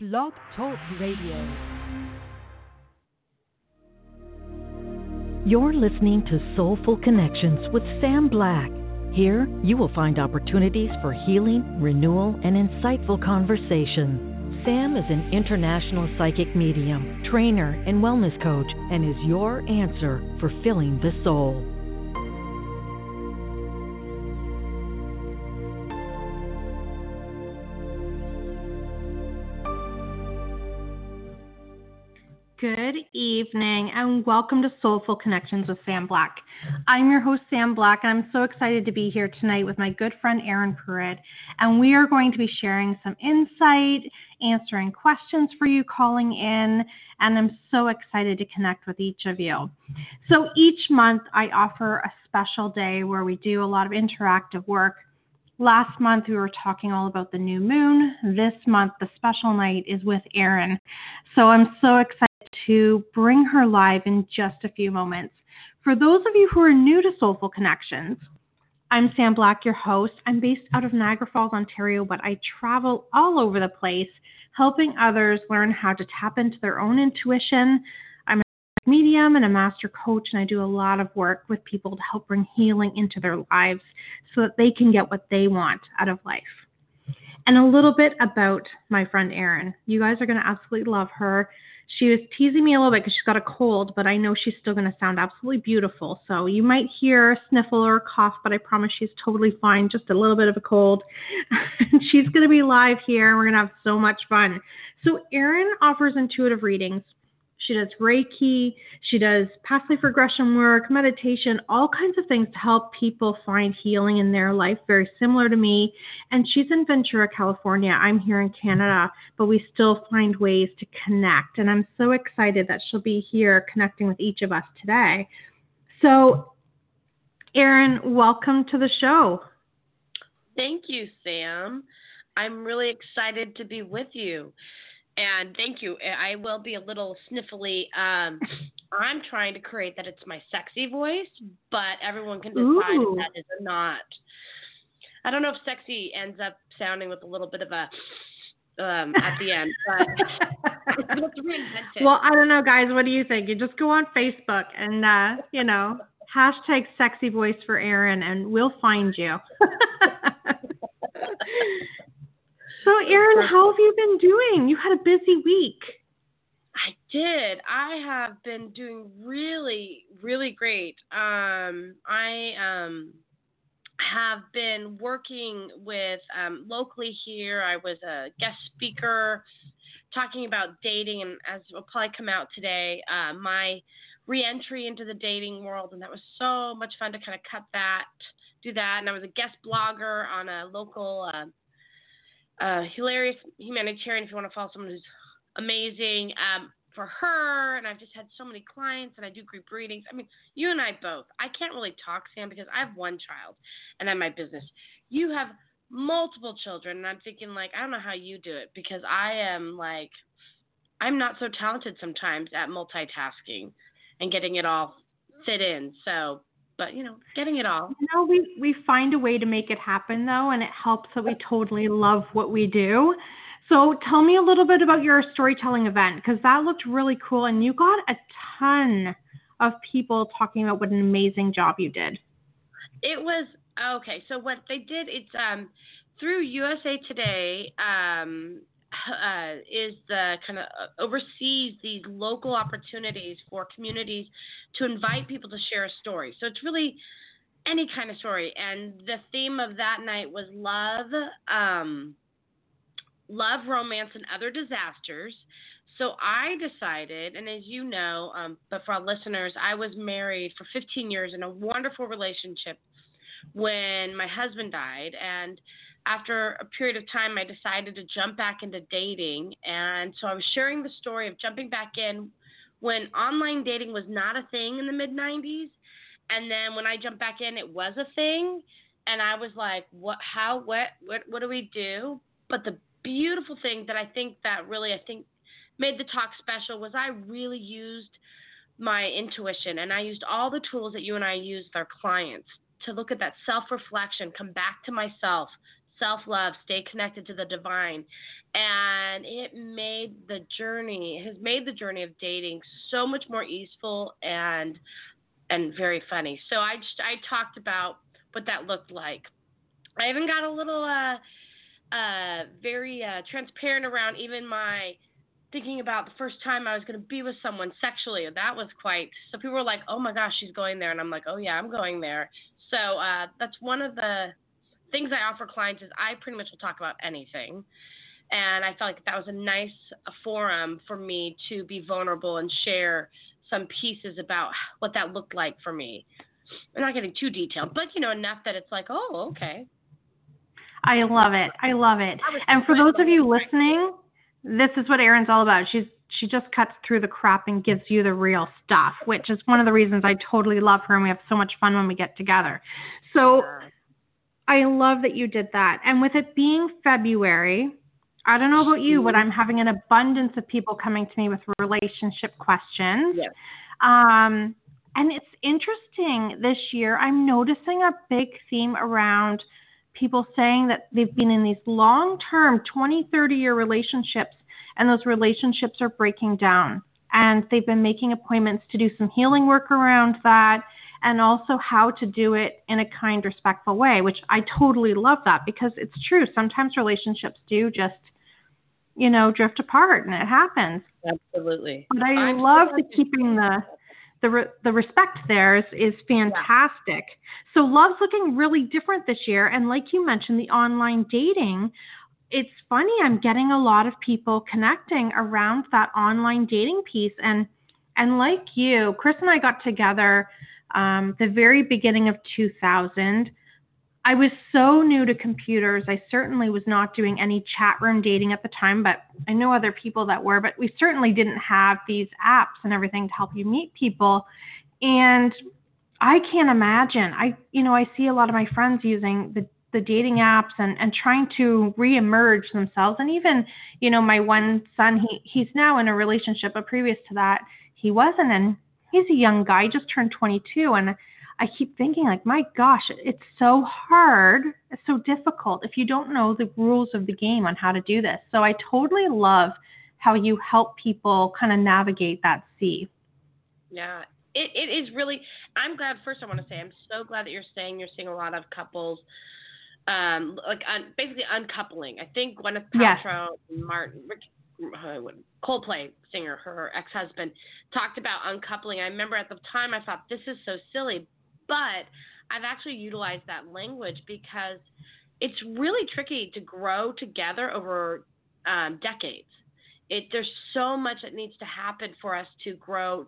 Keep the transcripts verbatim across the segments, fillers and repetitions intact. Blog Talk Radio. You're listening to Soulful Connections with Sam Black. Here, you will find opportunities for healing, renewal, and insightful conversation. Sam is an international psychic medium, trainer, and wellness coach, and is your answer for filling the soul. Good evening and welcome to Soulful Connections with Sam Black. I'm your host, Sam Black, and I'm so excited to be here tonight with my good friend, Erin Prewitt. And we are going to be sharing some insight, answering questions for you, calling in, and I'm so excited to connect with each of you. So each month I offer a special day where we do a lot of interactive work. Last month, we were talking all about the new moon. This month, the special night is with Erin. So I'm so excited to bring her live in just a few moments. For those of you who are new to Soulful Connections, I'm Sam Black, your host. I'm based out of Niagara Falls, Ontario, but I travel all over the place, helping others learn how to tap into their own intuition. I'm a medium and a master coach, and I do a lot of work with people to help bring healing into their lives so that they can get what they want out of life. And a little bit about my friend Erin. You guys are going to absolutely love her. She was teasing me a little bit because she's got a cold, but I know she's still going to sound absolutely beautiful. So you might hear a sniffle or a cough, but I promise she's totally fine, just a little bit of a cold. She's going to be live here, and we're going to have so much fun. So Erin offers intuitive readings. She does Reiki. She does past life regression work, meditation, all kinds of things to help people find healing in their life, very similar to me. And she's in Ventura, California. I'm here in Canada, but we still find ways to connect. And I'm so excited that she'll be here connecting with each of us today. So, Erin, welcome to the show. Thank you, Sam. I'm really excited to be with you. And thank you. I will be a little sniffly. Um, I'm trying to create that it's my sexy voice, but everyone can decide Ooh. If that is or not. I don't know if sexy ends up sounding with a little bit of a um, at the end, but it's reinvented. Well, I don't know, guys. What do you think? You just go on Facebook and, uh, you know, hashtag sexy voice for Erin, and we'll find you. So, Erin, how have you been doing? You had a busy week. I did. I have been doing really, really great. Um, I um, have been working with um, locally here. I was a guest speaker talking about dating, and as will probably come out today, uh, my re-entry into the dating world, and that was so much fun to kind of cut that, do that. And I was a guest blogger on a local uh, Uh, hilarious humanitarian, if you want to follow someone who's amazing, um, for her. And I've just had so many clients, and I do group readings. I mean, you and I both. I can't really talk, Sam, because I have one child and I'm my business. You have multiple children, and I'm thinking, like, I don't know how you do it, because I am, like, I'm not so talented sometimes at multitasking and getting it all fit in. So, but, you know, getting it all. You know, we, we find a way to make it happen, though, and it helps that we totally love what we do. So tell me a little bit about your storytelling event, because that looked really cool, and you got a ton of people talking about what an amazing job you did. It was, okay, so what they did, it's um, through U S A Today, um, uh, is the kind of uh, oversees these local opportunities for communities to invite people to share a story. So it's really any kind of story. And the theme of that night was love, um, love, romance, and other disasters. So I decided, and as you know, um, but for our listeners, I was married for fifteen years in a wonderful relationship when my husband died. And after a period of time, I decided to jump back into dating, and so I was sharing the story of jumping back in when online dating was not a thing in the mid nineties, and then when I jumped back in, it was a thing, and I was like, what, how, what, what, what do we do? But the beautiful thing that I think that really, I think, made the talk special was I really used my intuition, and I used all the tools that you and I use with our clients to look at that self-reflection, come back to myself, self-love, stay connected to the divine. And it made the journey, has made the journey of dating so much more easeful and and very funny. So I just, I talked about what that looked like. I even got a little uh, uh, very uh, transparent around even my thinking about the first time I was going to be with someone sexually. That was quite, so people were like, oh my gosh, she's going there. And I'm like, oh yeah, I'm going there. So uh, that's one of the things I offer clients is I pretty much will talk about anything. And I felt like that was a nice forum for me to be vulnerable and share some pieces about what that looked like for me. I'm not getting too detailed, but, you know, enough that it's like, oh, okay. I love it. I love it. And for those of you listening, this is what Erin's all about. She's She just cuts through the crap and gives you the real stuff, which is one of the reasons I totally love her, and we have so much fun when we get together. So I love that you did that. And with it being February, I don't know about you, but I'm having an abundance of people coming to me with relationship questions. Yes. Um, and it's interesting this year. I'm noticing a big theme around people saying that they've been in these long-term twenty, thirty-year relationships, and those relationships are breaking down. And they've been making appointments to do some healing work around that, and also how to do it in a kind, respectful way, which I totally love that, because it's true. Sometimes relationships do just, you know, drift apart, and it happens. Absolutely. But I I'm love the keeping the the re, the respect there is, is fantastic. Yeah. So love's looking really different this year. And like you mentioned, the online dating, it's funny, I'm getting a lot of people connecting around that online dating piece. And, and like you, Chris and I got together um, the very beginning of two thousand. I was so new to computers. I certainly was not doing any chat room dating at the time, but I know other people that were, but we certainly didn't have these apps and everything to help you meet people. And I can't imagine. I, you know, I see a lot of my friends using the the dating apps and, and trying to reemerge themselves. And even, you know, my one son, he he's now in a relationship, but previous to that, he wasn't. And he's a young guy, just turned twenty-two. And I keep thinking, like, my gosh, it's so hard. It's so difficult if you don't know the rules of the game on how to do this. So I totally love how you help people kind of navigate that sea. Yeah. It it is really, I'm glad, first I want to say, I'm so glad that you're saying you're seeing a lot of couples Um, like un, basically uncoupling. I think Gwyneth Paltrow, yes. Martin, Rick, Coldplay singer, her ex-husband, talked about uncoupling. I remember at the time I thought, this is so silly, but I've actually utilized that language because it's really tricky to grow together over um, decades. It, there's so much that needs to happen for us to grow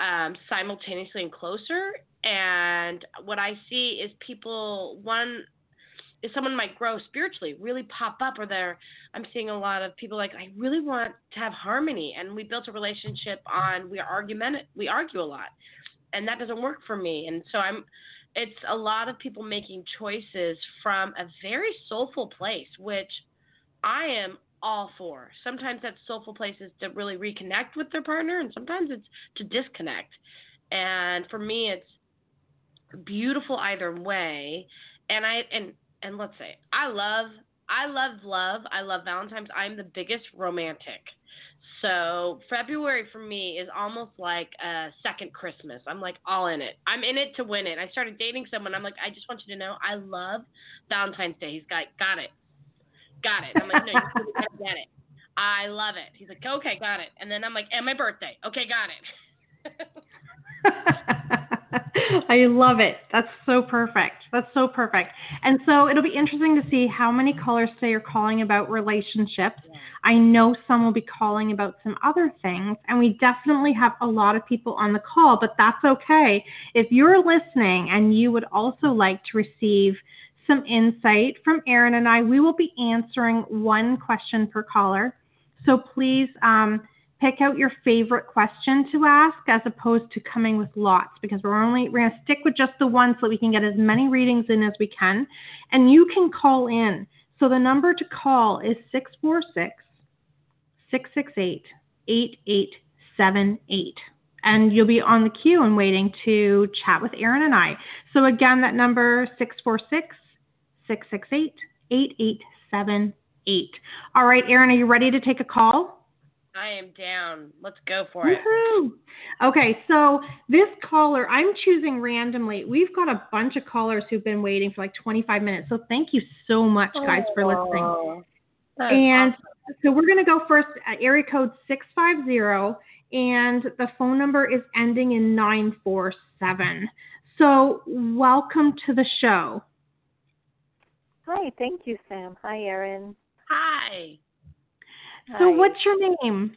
um, simultaneously and closer. And what I see is people, one, is someone might grow spiritually, really pop up, or they're, I'm seeing a lot of people like, I really want to have harmony, and we built a relationship on we argument, we argue a lot, and that doesn't work for me. And so I'm, it's a lot of people making choices from a very soulful place, which I am all for. Sometimes that soulful place is to really reconnect with their partner, and sometimes it's to disconnect. And for me, it's beautiful either way. And I and. And let's say, I love, I love love. I love Valentine's. I'm the biggest romantic. So February for me is almost like a second Christmas. I'm like all in it. I'm in it to win it. I started dating someone. I'm like, I just want you to know I love Valentine's Day. He's got, got it. Got it. I'm like, no, you really gotta get it. I love it. He's like, okay, got it. And then I'm like, and my birthday. Okay, got it. I love it. That's so perfect. That's so perfect. And so it'll be interesting to see how many callers today are calling about relationships. Yeah. I know some will be calling about some other things, and we definitely have a lot of people on the call, but that's okay. If you're listening and you would also like to receive some insight from Erin and I, we will be answering one question per caller. So please, um, pick out your favorite question to ask, as opposed to coming with lots, because we're only we're going to stick with just the one so that we can get as many readings in as we can. And you can call in. So the number to call is six four six, six six eight, eight eight seven eight. And you'll be on the queue and waiting to chat with Erin and I. So again, that number, eight eight seven eight. All right, Erin, are you ready to take a call? I am down. Let's go for it. Woo-hoo. Okay, so this caller, I'm choosing randomly. We've got a bunch of callers who've been waiting for like twenty-five minutes. So thank you so much, guys, oh, for listening. And awesome. So we're going to go first at area code six five zero, and the phone number is ending in nine four seven. So welcome to the show. Hi, thank you, Sam. Hi, Erin. Hi. So Hi. What's your name?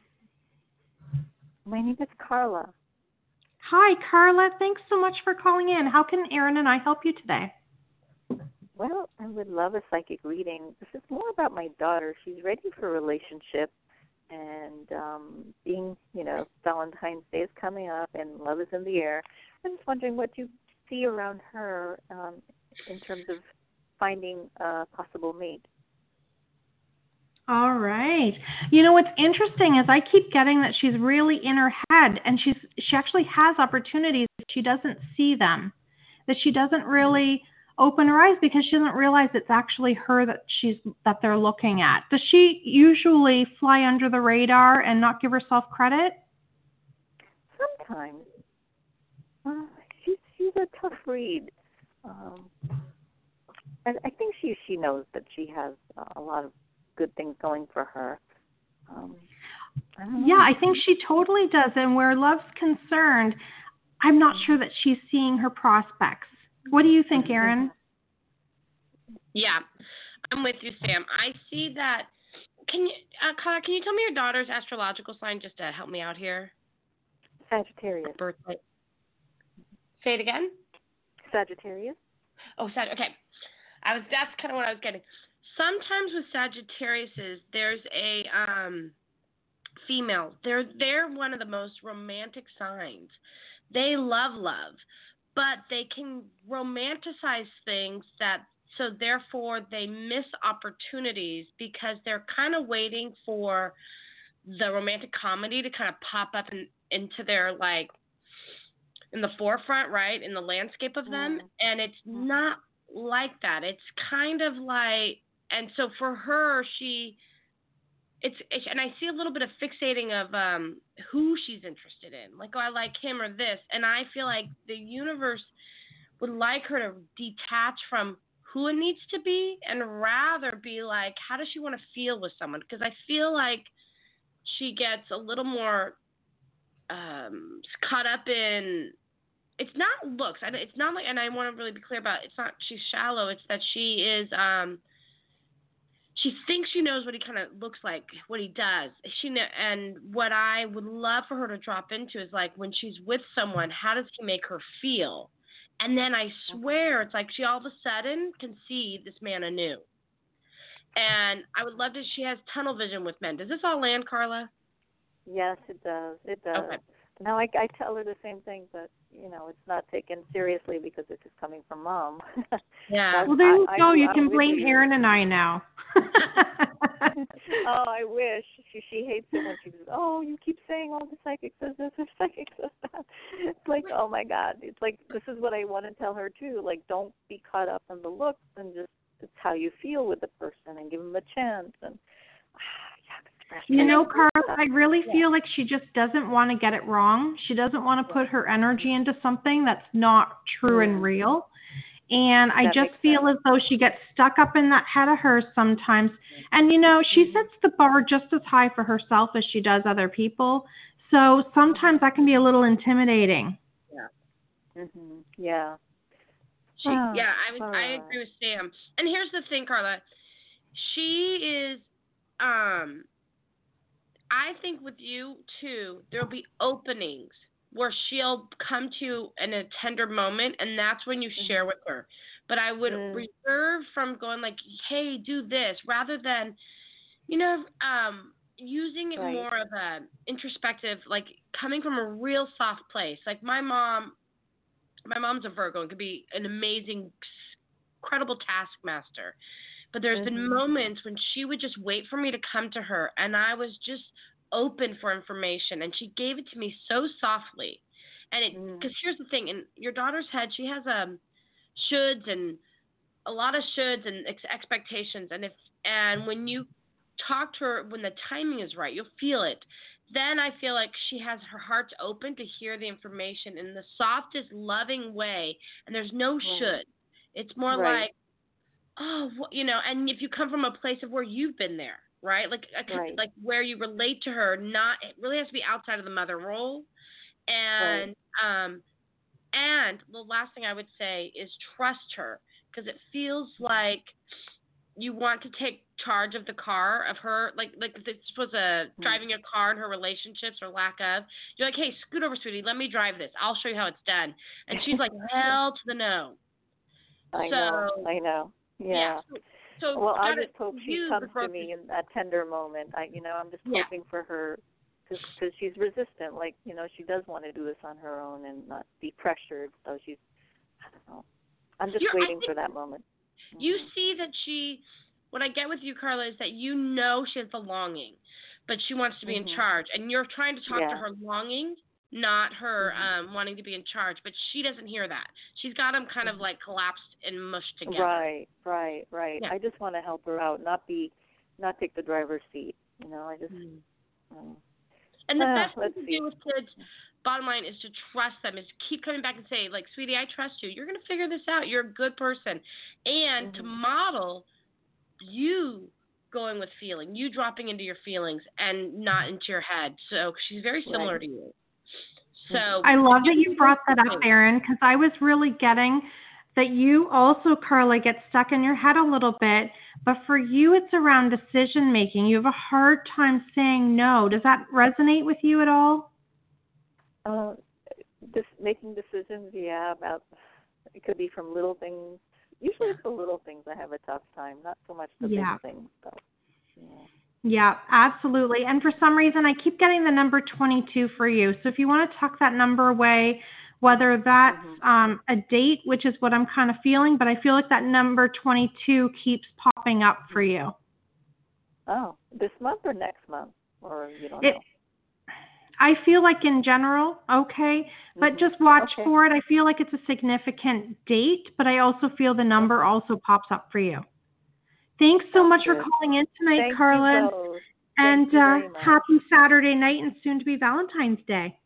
My name is Carla. Hi, Carla. Thanks so much for calling in. How can Erin and I help you today? Well, I would love a psychic reading. This is more about my daughter. She's ready for a relationship, and um, being, you know, Valentine's Day is coming up and love is in the air. I'm just wondering what you see around her um, in terms of finding a possible mate. All right. You know, what's interesting is I keep getting that she's really in her head, and she's she actually has opportunities, but she doesn't see them, that she doesn't really open her eyes because she doesn't realize it's actually her that she's that they're looking at. Does she usually fly under the radar and not give herself credit? Sometimes. Uh, she's, she's a tough read. Um, I, I think she, she knows that she has a lot of good things going for her. Um, I don't know. Yeah, I think she totally does. And where love's concerned, I'm not sure that she's seeing her prospects. What do you think, Erin? Yeah, I'm with you, Sam. I see that. Can you, uh, Carla, can you tell me your daughter's astrological sign just to help me out here? Sagittarius. Birthday. Say it again? Sagittarius. Oh, Sag. Okay. I was. That's kind of what I was getting. Sometimes with Sagittariuses, there's a um, female. They're they're one of the most romantic signs. They love love, but they can romanticize things that so therefore they miss opportunities because they're kind of waiting for the romantic comedy to kind of pop up in, into their like in the forefront, right, in the landscape of them, and it's not like that. It's kind of like. And so for her, she, it's, it's, and I see a little bit of fixating of um, who she's interested in. Like, oh, I like him or this. And I feel like the universe would like her to detach from who it needs to be and rather be like, how does she want to feel with someone? Because I feel like she gets a little more um, caught up in, it's not looks. It's not like, and I want to really be clear about it. It's not she's shallow. It's that she is, um, she thinks she knows what he kind of looks like, what he does. She know, and what I would love for her to drop into is, like, when she's with someone, how does he make her feel? And then I swear, it's like she all of a sudden can see this man anew. And I would love that she has tunnel vision with men. Does this all land, Carla? Yes, it does. It does. Okay. Now, I, I tell her the same thing, but, you know, it's not taken seriously because this is coming from Mom. Yeah. Well, there you go. You can blame Erin and I now. Oh, I wish. She she hates it when she says, oh, you keep saying all the psychic says this or psychic says that. It's like, oh, my God. It's like, this is what I want to tell her, too. Like, don't be caught up in the looks and just it's how you feel with the person and give them a chance. And You know, Carla, I really feel like she just doesn't want to get it wrong. She doesn't want to put her energy into something that's not true and real. And I just feel as though she gets stuck up in that head of hers sometimes. And, you know, she sets the bar just as high for herself as she does other people. So sometimes that can be a little intimidating. Yeah. Mm-hmm. Yeah. She, yeah, I, was, I agree with Sam. And here's the thing, Carla. She is... um. I think with you, too, there'll be openings where she'll come to in a tender moment, and that's when you mm-hmm. share with her. But I would mm. reserve from going like, hey, do this, rather than, you know, um, using it right. more of a introspective, like coming from a real soft place. Like my mom, my mom's a Virgo and could be an amazing, incredible taskmaster. But there's been moments when she would just wait for me to come to her, and I was just open for information, and she gave it to me so softly. And it, because here's the thing, in your daughter's head, she has um shoulds and a lot of shoulds and ex- expectations. And if, and when you talk to her, when the timing is right, you'll feel it. Then I feel like she has her heart open to hear the information in the softest, loving way. And there's no should. It's more right. like, oh, you know, and if you come from a place of where you've been there, right? Like, a, right. like where you relate to her, not, it really has to be outside of the mother role. And, right. um, and the last thing I would say is trust her, because it feels like you want to take charge of the car, of her, like like this was a driving a car and her relationships or lack of. You're like, hey, scoot over, sweetie, let me drive this. I'll show you how it's done. And she's like, hell to the no. I so, know, I know. Yeah. yeah so, so well, I just hope she comes to me in that tender moment. I, you know, I'm just yeah. hoping for her, because she's resistant. Like, you know, she does want to do this on her own and not be pressured. So she's, I don't know. I'm just You're, waiting for that moment. You see that she, what I get with you, Carla, is that you know she has the longing, but she wants to be mm-hmm. in charge. And you're trying to talk yeah. to her longing, not her mm-hmm. um, wanting to be in charge. But she doesn't hear that. She's got them kind of like collapsed and mushed together. Right, right, right. Yeah. I just want to help her out, not be, not take the driver's seat. You know, I just. Mm-hmm. Um, and the uh, best thing to see. do with kids, bottom line, is to trust them, is keep coming back and say, like, sweetie, I trust you. You're going to figure this out. You're a good person. And mm-hmm. to model you going with feeling, you dropping into your feelings and not into your head. So she's very similar right. to you. So I love that you brought that up, Erin, because I was really getting that you also, Carla, get stuck in your head a little bit. But for you, it's around decision-making. You have a hard time saying no. Does that resonate with you at all? Uh, just making decisions, yeah, about, it could be from little things. Usually it's the little things I have a tough time, not so much the yeah. big things. So, yeah. yeah, absolutely. And for some reason, I keep getting the number twenty-two for you. So if you want to tuck that number away, whether that's mm-hmm. um, a date, which is what I'm kind of feeling, but I feel like that number twenty-two keeps popping up for you. Oh, this month or next month? Or you don't it, know? I feel like in general, okay, but mm-hmm. just watch okay. for it. I feel like it's a significant date, but I also feel the number also pops up for you. Thanks so That's much good. for calling in tonight, Thank Carla. You and you uh, happy Saturday night and soon to be Valentine's Day.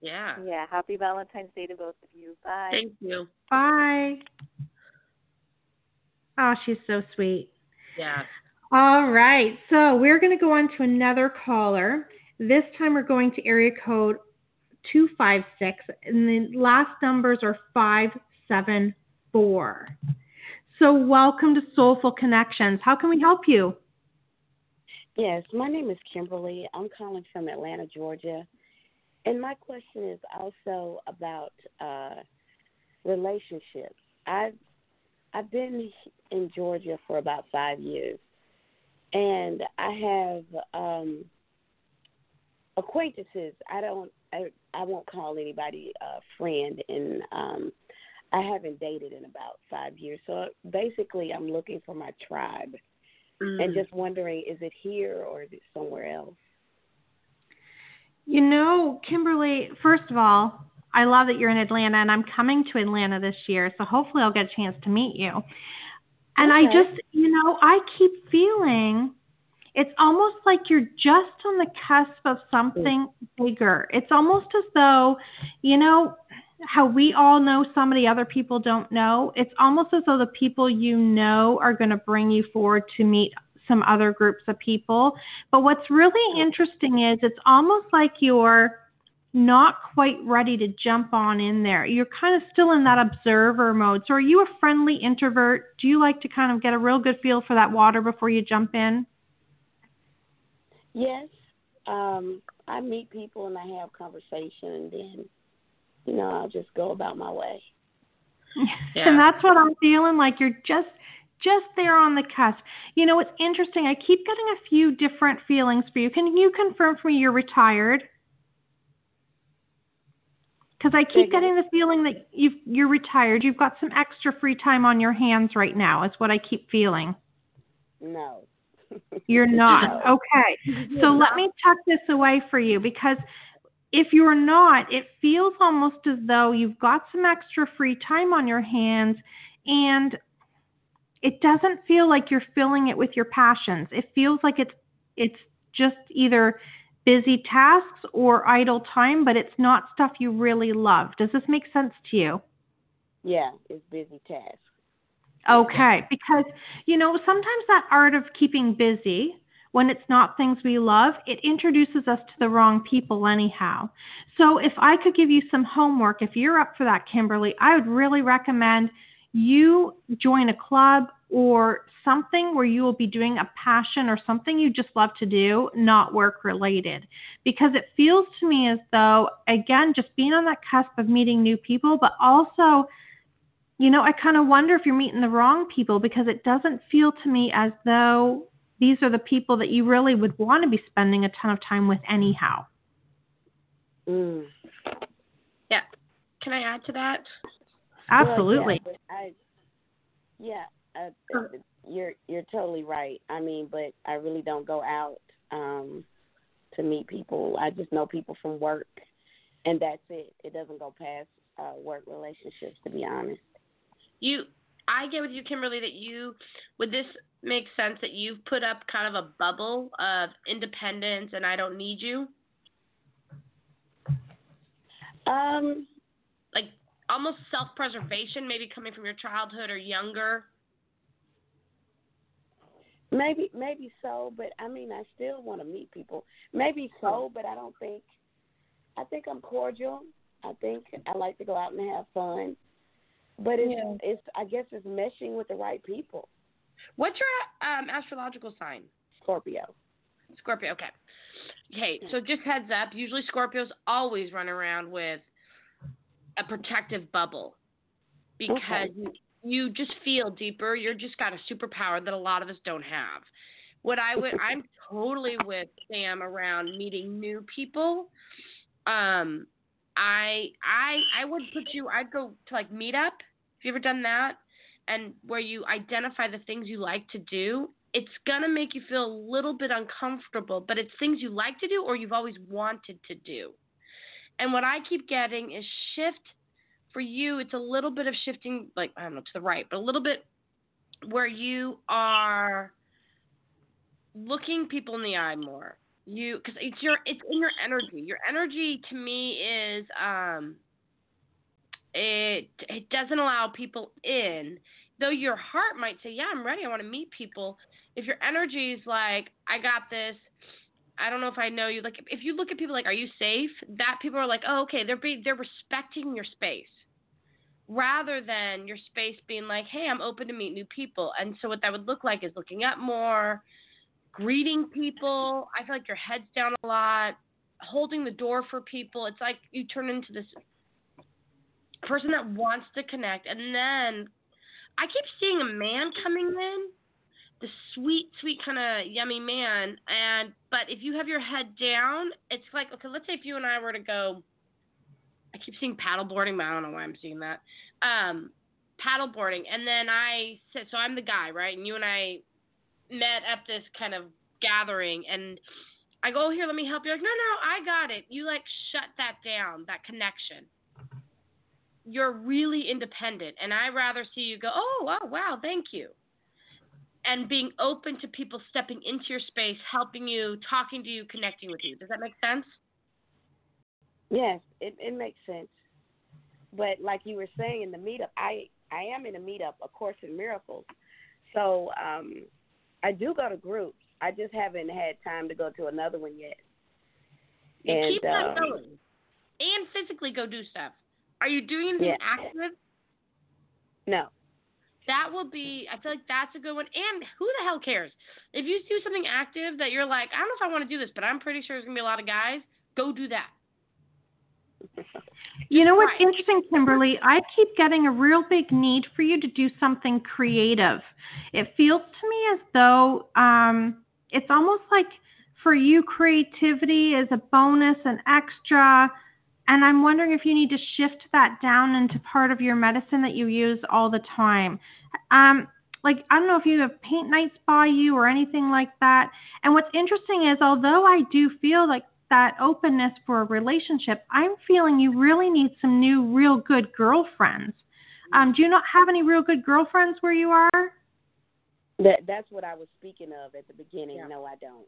Yeah. Yeah, happy Valentine's Day to both of you. Bye. Thank you. Bye. Oh, she's so sweet. Yeah. All right, so we're going to go on to another caller. This time we're going to area code two five six, and the last numbers are five seven four. So welcome to Soulful Connections. How can we help you? Yes, my name is Kimberly. I'm calling from Atlanta, Georgia. And my question is also about uh, relationships. I've, I've been in Georgia for about five years, and I have... Um, acquaintances. I don't, I, I won't call anybody a friend, and um, I haven't dated in about five years. So basically I'm looking for my tribe mm. and just wondering, is it here or is it somewhere else? You know, Kimberly, first of all, I love that you're in Atlanta, and I'm coming to Atlanta this year. So hopefully I'll get a chance to meet you. And okay. I just, you know, I keep feeling it's almost like you're just on the cusp of something bigger. It's almost as though, you know, how we all know somebody other people don't know. It's almost as though the people you know are going to bring you forward to meet some other groups of people. But what's really interesting is it's almost like you're not quite ready to jump on in there. You're kind of still in that observer mode. So are you a friendly introvert? Do you like to kind of get a real good feel for that water before you jump in? Yes, um, I meet people and I have conversation, and then, you know, I'll just go about my way. Yeah. And that's what I'm feeling, like you're just just there on the cusp. You know, it's interesting. I keep getting a few different feelings for you. Can you confirm for me you're retired? Because I keep getting the feeling that you've, you're retired. You've got some extra free time on your hands right now is what I keep feeling. No. You're not. Okay. So let me tuck this away for you, because if you're not, it feels almost as though you've got some extra free time on your hands, and it doesn't feel like you're filling it with your passions. It feels like it's it's just either busy tasks or idle time, but it's not stuff you really love. Does this make sense to you? Yeah, it's busy tasks. Okay, because, you know, sometimes that art of keeping busy, when it's not things we love, it introduces us to the wrong people anyhow. So if I could give you some homework, if you're up for that, Kimberly, I would really recommend you join a club or something where you will be doing a passion or something you just love to do, not work related. Because it feels to me as though, again, just being on that cusp of meeting new people, but also, you know, I kind of wonder if you're meeting the wrong people, because it doesn't feel to me as though these are the people that you really would want to be spending a ton of time with anyhow. Mm. Yeah. Can I add to that? Absolutely. Well, yeah, I, yeah I, you're you're totally right. I mean, but I really don't go out um, to meet people. I just know people from work, and that's it. It doesn't go past uh, work relationships, to be honest. You, I get with you, Kimberly, that you, with this, makes sense that you've put up kind of a bubble of independence and I don't need you? Um, like almost self-preservation, maybe coming from your childhood or younger? Maybe, maybe so, but I mean, I still want to meet people. Maybe so, but I don't think, I think I'm cordial. I think I like to go out and have fun. But it's, yeah. it's I guess it's meshing with the right people. What's your um, astrological sign? Scorpio. Scorpio, okay. Okay, so just heads up, usually Scorpios always run around with a protective bubble because okay. you just feel deeper. You're just got a superpower that a lot of us don't have. What I would, I'm totally with Sam around meeting new people. Um, I, I, I would put you, I'd go to like Meetup. Have you ever done that? And where you identify the things you like to do, it's going to make you feel a little bit uncomfortable, but it's things you like to do or you've always wanted to do. And what I keep getting is shift. For you, it's a little bit of shifting, like, I don't know, to the right, but a little bit where you are looking people in the eye more. You, because it's your, it's in your energy. Your energy, to me, is... um. It it doesn't allow people in. Though your heart might say, yeah, I'm ready, I want to meet people. If your energy is like, I got this, I don't know if I know you. Like, if you look at people like, are you safe? That people are like, oh, okay, they're being, they're respecting your space. Rather than your space being like, hey, I'm open to meet new people. And so what that would look like is looking up more, greeting people. I feel like your head's down a lot, holding the door for people. It's like you turn into this person that wants to connect. And then I keep seeing a man coming in, the sweet, sweet kind of yummy man. And but if you have your head down, it's like, okay, let's say if you and I were to go, I keep seeing paddleboarding, but I don't know why I'm seeing that. Um, paddleboarding, and then I said, so I'm the guy, right? And you and I met at this kind of gathering, and I go, here, let me help you. Like, no, no, I got it. You like shut that down, that connection. You're really independent, and I rather see you go, oh, oh, wow, thank you, and being open to people stepping into your space, helping you, talking to you, connecting with you. Does that make sense? Yes, it, it makes sense. But like you were saying in the meetup, I, I am in a meetup, A Course in Miracles. So um, I do go to groups. I just haven't had time to go to another one yet. And, and keep on um, going. And physically go do stuff. Are you doing anything yeah. active? No. That will be, I feel like that's a good one. And who the hell cares? If you do something active that you're like, I don't know if I want to do this, but I'm pretty sure there's going to be a lot of guys, go do that. You know what's right. interesting, Kimberly? I keep getting a real big need for you to do something creative. It feels to me as though um, it's almost like for you, creativity is a bonus, an extra. And I'm wondering if you need to shift that down into part of your medicine that you use all the time. Um, like, I don't know if you have paint nights by you or anything like that. And what's interesting is, although I do feel like that openness for a relationship, I'm feeling you really need some new, real good girlfriends. Um, do you not have any real good girlfriends where you are? That that's what I was speaking of at the beginning. Yeah. No, I don't.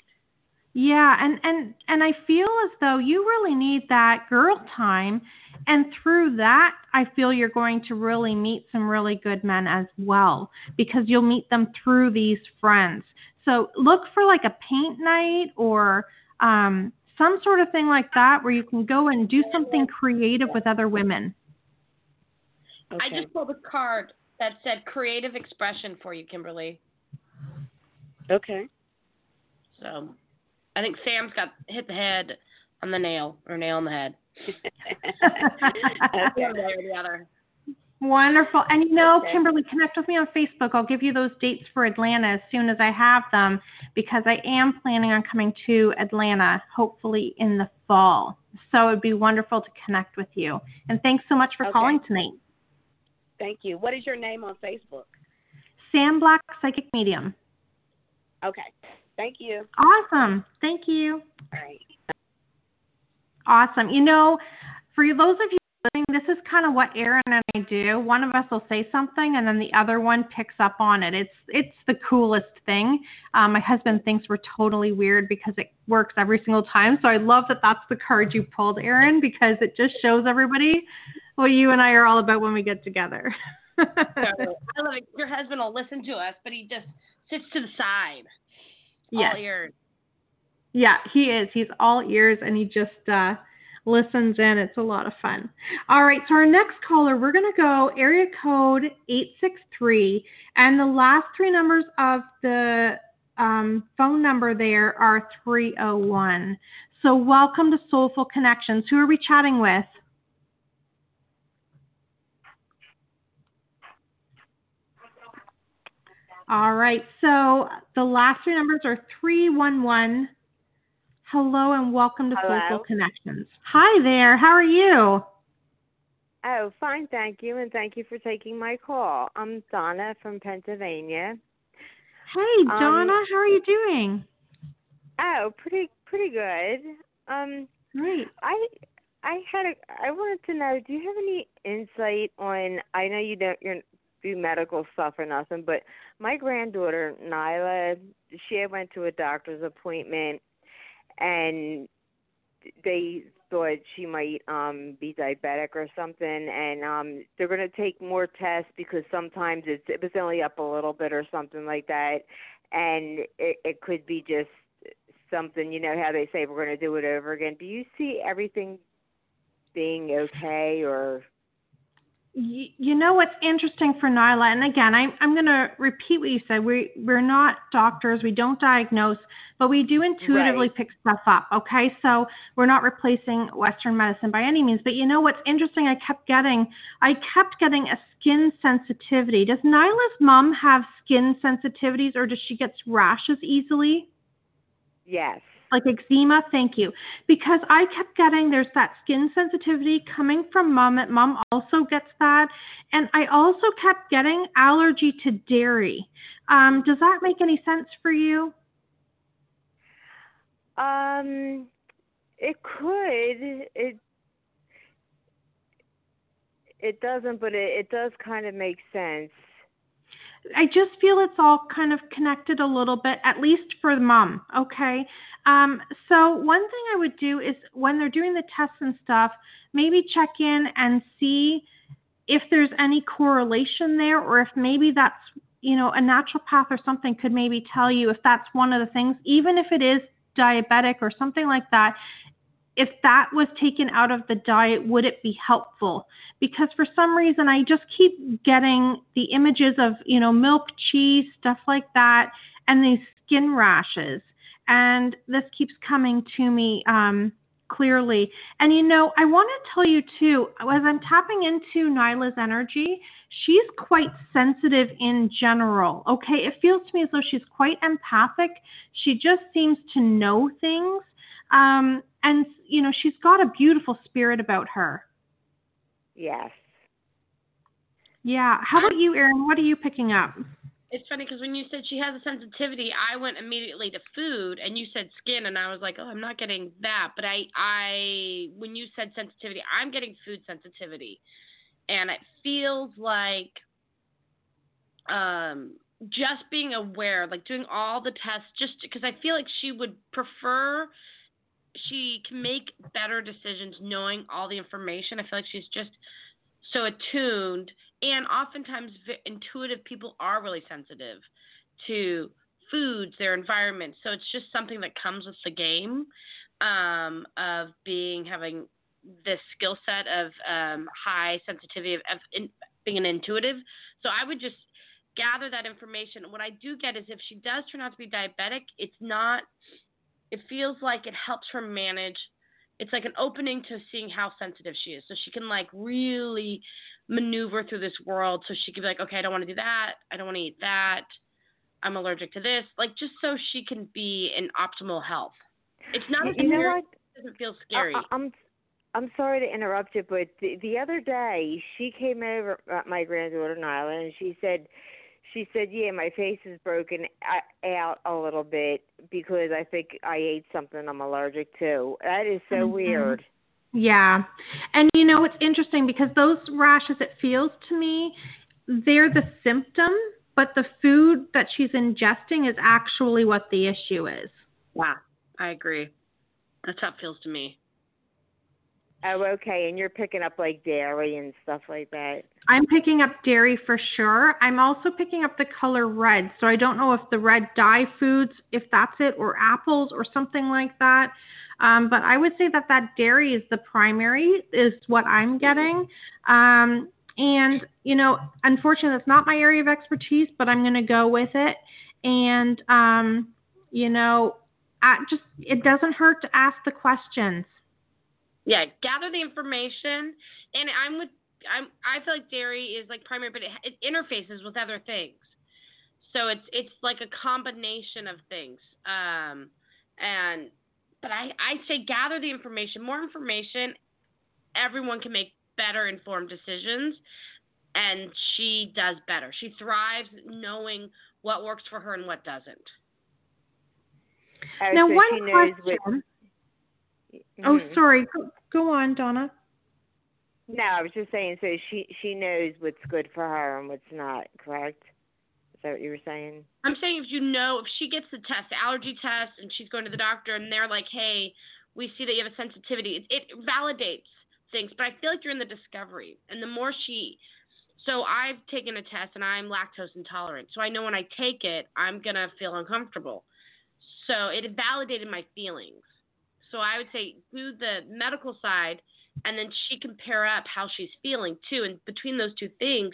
Yeah, and, and, and I feel as though you really need that girl time. And through that, I feel you're going to really meet some really good men as well, because you'll meet them through these friends. So look for like a paint night or um, some sort of thing like that where you can go and do something creative with other women. Okay. I just pulled a card that said creative expression for you, Kimberly. Okay. So I think Sam's got hit the head on the nail, or nail on the head. One way or the other. Wonderful. And you know, okay. Kimberly, connect with me on Facebook. I'll give you those dates for Atlanta as soon as I have them, because I am planning on coming to Atlanta, hopefully in the fall. So it'd be wonderful to connect with you. And thanks so much for okay. calling tonight. Thank you. What is your name on Facebook? Sam Black, Psychic Medium. Okay. Thank you. Awesome. Thank you. All right. Awesome. You know, for those of you listening, this is kind of what Erin and I do. One of us will say something, and then the other one picks up on it. It's it's the coolest thing. Um, my husband thinks we're totally weird because it works every single time. So I love that that's the card you pulled, Erin, because it just shows everybody what you and I are all about when we get together. So, I love it. Your husband will listen to us, but he just sits to the side. Yes. All ears. Yeah, he is. He's all ears, and he just uh, listens in. It's a lot of fun. All right, so our next caller, we're going to go area code eight six three, and the last three numbers of the um, phone number there are three oh one. So welcome to Soulful Connections. Who are we chatting with? All right, so the last three numbers are three one one. Hello and welcome to Hello. Soulful Connections. Hi there, how are you? Oh, fine, thank you, and thank you for taking my call. I'm Donna from Pennsylvania. Hey, Donna, um, how are you doing? Oh, pretty pretty good. Um, Great. I I had a, I wanted to know, do you have any insight on, I know you don't, you're do medical stuff or nothing, but my granddaughter Nyla, she went to a doctor's appointment and they thought she might um be diabetic or something, and um they're going to take more tests because sometimes it's it was only up a little bit or something like that, and it, it could be just something, you know how they say we're going to do it over again. Do you see everything being okay? Or you know what's interesting for Nyla, and again, I'm, I'm going to repeat what you said. We, we're not doctors. We don't diagnose, but we do intuitively right. pick stuff up, okay? So we're not replacing Western medicine by any means. But you know what's interesting I kept getting? I kept getting a skin sensitivity. Does Nyla's mom have skin sensitivities, or does she get rashes easily? Yes. Like eczema, thank you. Because I kept getting there's that skin sensitivity coming from mom, and mom also gets that. And I also kept getting allergy to dairy. Um, does that make any sense for you? Um, it could. It it doesn't, but it, it does kind of make sense. I just feel it's all kind of connected a little bit, at least for the mom, okay? Um, so one thing I would do is when they're doing the tests and stuff, maybe check in and see if there's any correlation there, or if maybe that's, you know, a naturopath or something could maybe tell you if that's one of the things, even if it is diabetic or something like that. If that was taken out of the diet, would it be helpful? Because for some reason, I just keep getting the images of, you know, milk, cheese, stuff like that, and these skin rashes. And this keeps coming to me um, clearly. And, you know, I want to tell you, too, as I'm tapping into Nyla's energy, she's quite sensitive in general, okay? It feels to me as though she's quite empathic. She just seems to know things. Um, and, you know, she's got a beautiful spirit about her. Yes. Yeah. How about you, Erin? What are you picking up? It's funny because when you said she has a sensitivity, I went immediately to food, and you said skin, and I was like, oh, I'm not getting that. But I, I, when you said sensitivity, I'm getting food sensitivity. And it feels like um, just being aware, like doing all the tests, just because I feel like she would prefer, she can make better decisions knowing all the information. I feel like she's just so attuned, and oftentimes intuitive people are really sensitive to foods, their environment. So it's just something that comes with the game um, of being, having this skill set of um, high sensitivity of, of in, being an intuitive. So I would just gather that information. What I do get is if she does turn out to be diabetic, it's not, it feels like it helps her manage. It's like an opening to seeing how sensitive she is. So she can like really maneuver through this world. So she could be like, okay, I don't want to do that. I don't want to eat that. I'm allergic to this. Like, just so she can be in optimal health. It's not as weird. It doesn't feel scary. I, I'm, I'm sorry to interrupt you, but the, the other day she came over, my granddaughter Nyla, and she said, She said, yeah, my face is broken out a little bit because I think I ate something I'm allergic to. That is so mm-hmm. weird. Yeah. And, you know, it's interesting because those rashes, it feels to me, they're the symptom, but the food that she's ingesting is actually what the issue is. Wow. I agree. That's how it feels to me. Oh, okay, and you're picking up, like, dairy and stuff like that. I'm picking up dairy for sure. I'm also picking up the color red, so I don't know if the red dye foods, if that's it, or apples or something like that. Um, but I would say that that dairy is the primary, is what I'm getting. Um, and, you know, unfortunately, that's not my area of expertise, but I'm going to go with it. And, um, you know, I just it doesn't hurt to ask the questions. Yeah, gather the information, and I'm with. I'm. I feel like dairy is like primary, but it, it interfaces with other things, so it's it's like a combination of things. Um, and but I I say gather the information, more information. Everyone can make better informed decisions, and she does better. She thrives knowing what works for her and what doesn't. Now, so one question. What- Mm-hmm. Oh, sorry. Go, go on, Donna. No, I was just saying, so she, she knows what's good for her and what's not, correct? Is that what you were saying? I'm saying if you know, if she gets the test, the allergy test, and she's going to the doctor, and they're like, hey, we see that you have a sensitivity. It, it validates things, but I feel like you're in the discovery. And the more she – so I've taken a test, and I'm lactose intolerant. So I know when I take it, I'm going to feel uncomfortable. So it validated my feelings. So I would say do the medical side, and then she can pair up how she's feeling, too. And between those two things,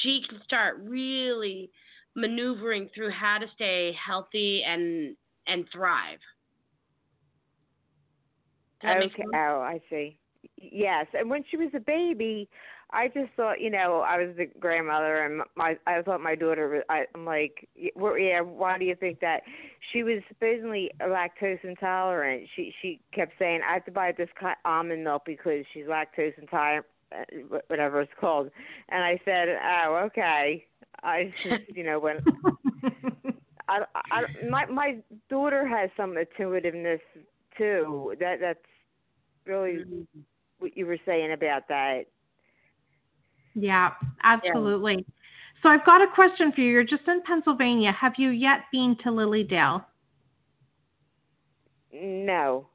she can start really maneuvering through how to stay healthy and and thrive. Okay. Oh, I see. Yes. And when she was a baby, I just thought, you know, I was the grandmother, and my I thought my daughter was, I, I'm like, well, yeah, why do you think that? She was supposedly lactose intolerant. She she kept saying, I have to buy this kind of almond milk because she's lactose intolerant, whatever it's called. And I said, oh, okay. I just, you know, when I, I, my, my daughter has some intuitiveness, too. That That's really mm-hmm. what you were saying about that. Yeah, absolutely. Yeah. So I've got a question for you. You're just in Pennsylvania. Have you yet been to Lily Dale? No.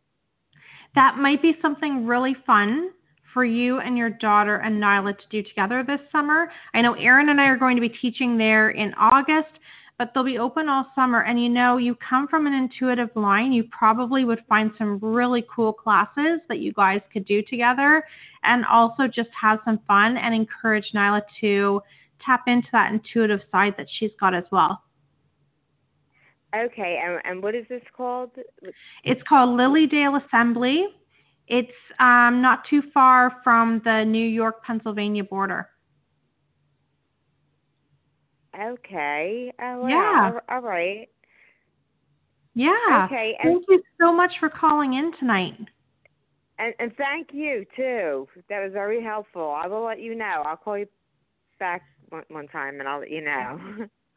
That might be something really fun for you and your daughter and Nyla to do together this summer. I know Erin and I are going to be teaching there in August, but they'll be open all summer. And you know, you come from an intuitive line, you probably would find some really cool classes that you guys could do together, and also just have some fun and encourage Nyla to tap into that intuitive side that she's got as well. Okay, and, and what is this called? It's called Lily Dale Assembly. It's um, not too far from the New York, Pennsylvania border. Okay. Oh, wow. Yeah. All right. Yeah. Okay. And, thank you so much for calling in tonight. And, and thank you, too. That was very helpful. I will let you know. I'll call you back one, one time and I'll let you know.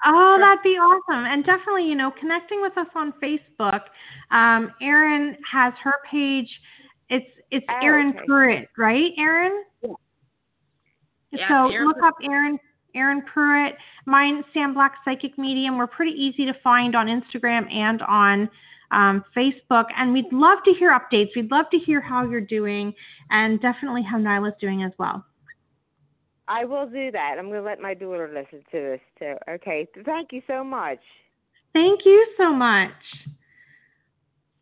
Oh, that'd be awesome. And definitely, you know, connecting with us on Facebook. Um, Erin has her page. It's it's oh, Erin Prewitt, okay. Right, Erin? Yeah. So yeah, look up Erin Erin Prewitt. Mine, Sam Black, Psychic Medium. We're pretty easy to find on Instagram and on um, Facebook. And we'd love to hear updates. We'd love to hear how you're doing and definitely how Nyla's doing as well. I will do that. I'm going to let my daughter listen to this too. Okay. Thank you so much. Thank you so much.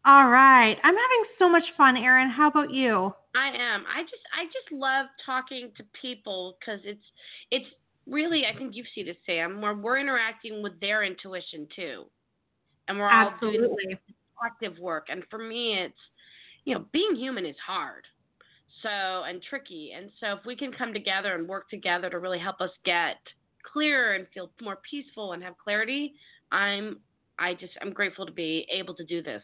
All right. I'm having so much fun, Erin. How about you? I am. I just I just love talking to people because it's it's really, I think you've seen it, Sam, where we're interacting with their intuition too. And we're Absolutely. all doing active work. And for me, it's, you know, being human is hard. So, and tricky. And so if we can come together and work together to really help us get clearer and feel more peaceful and have clarity, I'm, I just, I'm grateful to be able to do this.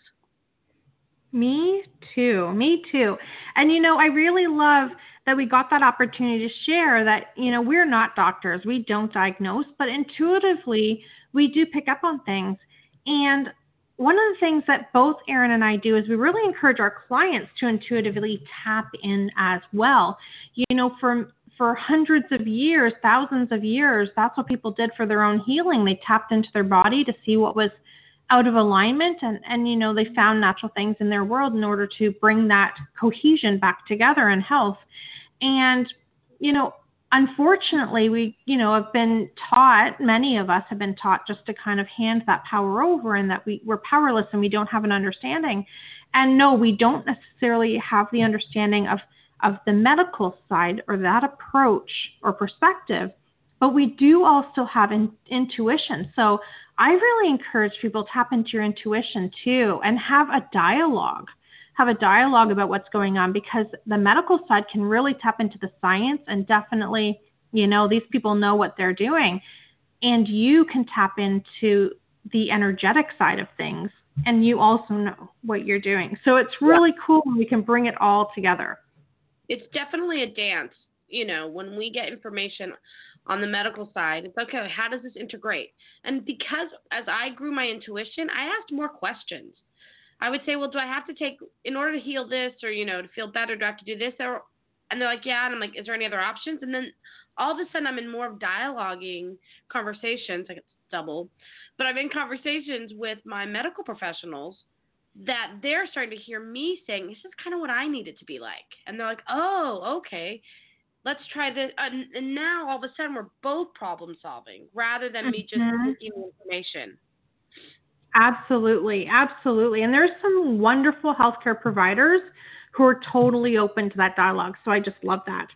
Me too. Me too. And, you know, I really love that we got that opportunity to share that, you know, we're not doctors. We don't diagnose, but intuitively we do pick up on things. And one of the things that both Erin and I do is we really encourage our clients to intuitively tap in as well. You know, for, for hundreds of years, thousands of years, that's what people did for their own healing. They tapped into their body to see what was out of alignment. And, and, you know, they found natural things in their world in order to bring that cohesion back together and health. And, you know, unfortunately, we, you know, have been taught, many of us have been taught just to kind of hand that power over and that we, we're powerless and we don't have an understanding. And no, we don't necessarily have the understanding of, of the medical side or that approach or perspective, but we do also have in, intuition. So I really encourage people to tap into your intuition too and have a dialogue. have a dialogue about what's going on, because the medical side can really tap into the science and definitely, you know, these people know what they're doing, and you can tap into the energetic side of things and you also know what you're doing. So it's really cool when we can bring it all together. It's definitely a dance. You know, when we get information on the medical side, it's okay, how does this integrate? And because as I grew my intuition, I asked more questions. I would say, well, do I have to take, in order to heal this or, you know, to feel better, do I have to do this? Or, and they're like, yeah. And I'm like, is there any other options? And then all of a sudden I'm in more dialoguing conversations, like it's double, but I'm in conversations with my medical professionals that they're starting to hear me saying, this is kind of what I need it to be like. And they're like, oh, okay, let's try this. And, and now all of a sudden we're both problem solving rather than mm-hmm. me just taking information. Absolutely. Absolutely. And there's some wonderful healthcare providers who are totally open to that dialogue. So I just love that.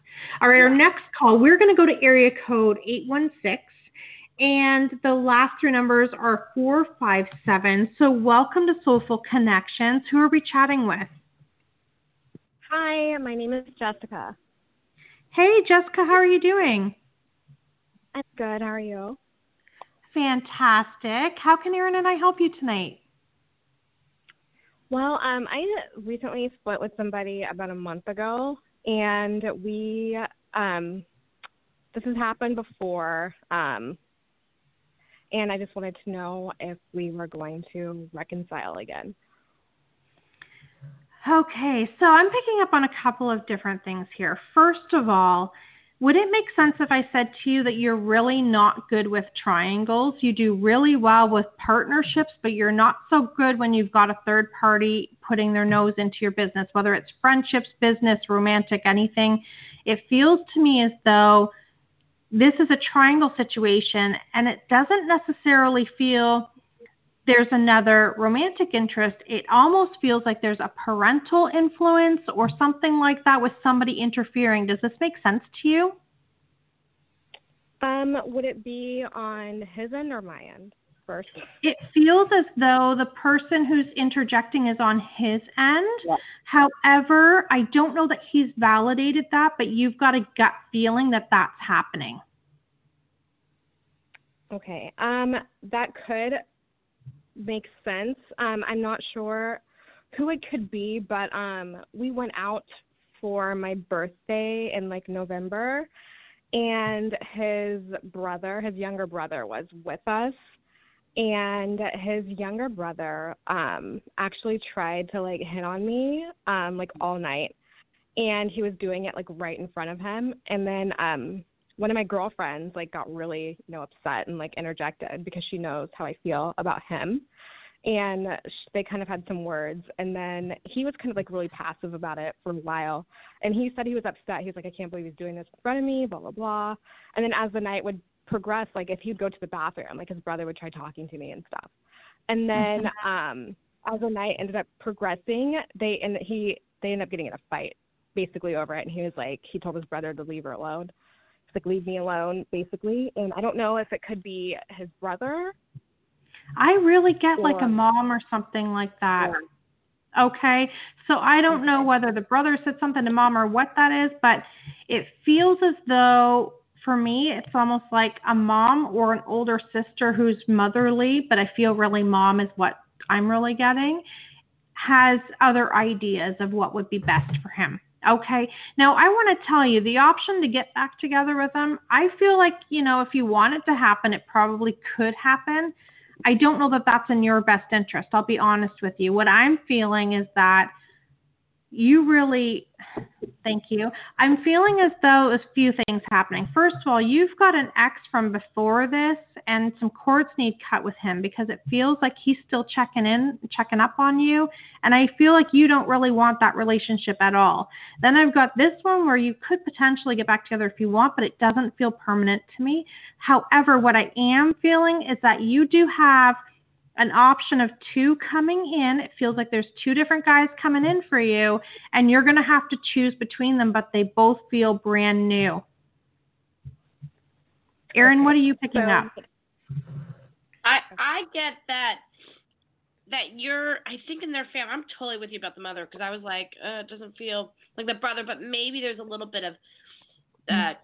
All right. Yeah. Our next call, we're going to go to area code eight one six, and the last three numbers are four five seven. So welcome to Soulful Connections. Who are we chatting with? Hi, my name is Jessica. Hey, Jessica, how are you doing? I'm good. How are you? Fantastic. How can Erin and I help you tonight? Well, um, I recently split with somebody about a month ago, and we, um, this has happened before, um, and I just wanted to know if we were going to reconcile again. Okay, so I'm picking up on a couple of different things here. First of all, would it make sense if I said to you that you're really not good with triangles? You do really well with partnerships, but you're not so good when you've got a third party putting their nose into your business, whether it's friendships, business, romantic, anything. It feels to me as though this is a triangle situation, and it doesn't necessarily feel there's another romantic interest. It almost feels like there's a parental influence or something like that with somebody interfering. Does this make sense to you? Um, would it be on his end or my end first? It feels as though the person who's interjecting is on his end. Yeah. However, I don't know that he's validated that, but you've got a gut feeling that that's happening. Okay. Um, that could makes sense. Um, I'm not sure who it could be, but um, we went out for my birthday in like November, and his brother, his younger brother was with us, and his younger brother um, actually tried to like hit on me um, like all night, and he was doing it like right in front of him. And then um, one of my girlfriends like got really, you know, upset and like interjected because she knows how I feel about him. And they kind of had some words, and then he was kind of like really passive about it for a while. And he said he was upset. He was like, I can't believe he's doing this in front of me, blah, blah, blah. And then as the night would progress, like if he'd go to the bathroom, like his brother would try talking to me and stuff. And then um, as the night ended up progressing, they and he they ended up getting in a fight basically over it. And he was like, he told his brother to leave her alone. He's like, leave me alone, basically. And I don't know if it could be his brother. I really get like a mom or something like that. Yeah. Okay. So I don't know whether the brother said something to mom or what that is, but it feels as though for me, it's almost like a mom or an older sister who's motherly, but I feel really mom is what I'm really getting, has other ideas of what would be best for him. Okay. Now I want to tell you the option to get back together with him. I feel like, you know, if you want it to happen, it probably could happen. I don't know that that's in your best interest. I'll be honest with you. What I'm feeling is that you really, thank you. I'm feeling as though a few things happening. First of all, you've got an ex from before this and some cords need cut with him because it feels like he's still checking in, checking up on you. And I feel like you don't really want that relationship at all. Then I've got this one where you could potentially get back together if you want, but it doesn't feel permanent to me. However, what I am feeling is that you do have an option of two coming in. It feels like there's two different guys coming in for you, and you're going to have to choose between them, but they both feel brand new. Erin, okay. What are you picking so, up? I I get that that you're, I think in their family, I'm totally with you about the mother, because I was like, uh, it doesn't feel like the brother, but maybe there's a little bit of, uh,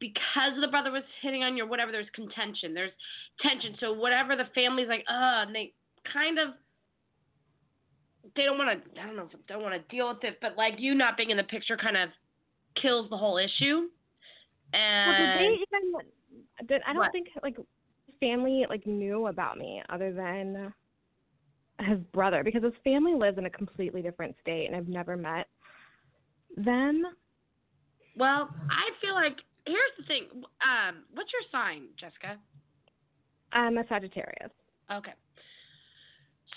because the brother was hitting on you or whatever, there's contention, there's tension. So whatever the family's like, uh, and they kind of, they don't want to, I don't know, don't want to deal with it, but like you not being in the picture kind of kills the whole issue. And well, did they even, did, I don't what? think like family like knew about me other than his brother, because his family lives in a completely different state and I've never met them. Well, I feel like, here's the thing. Um, what's your sign, Jessica? I'm a Sagittarius. Okay.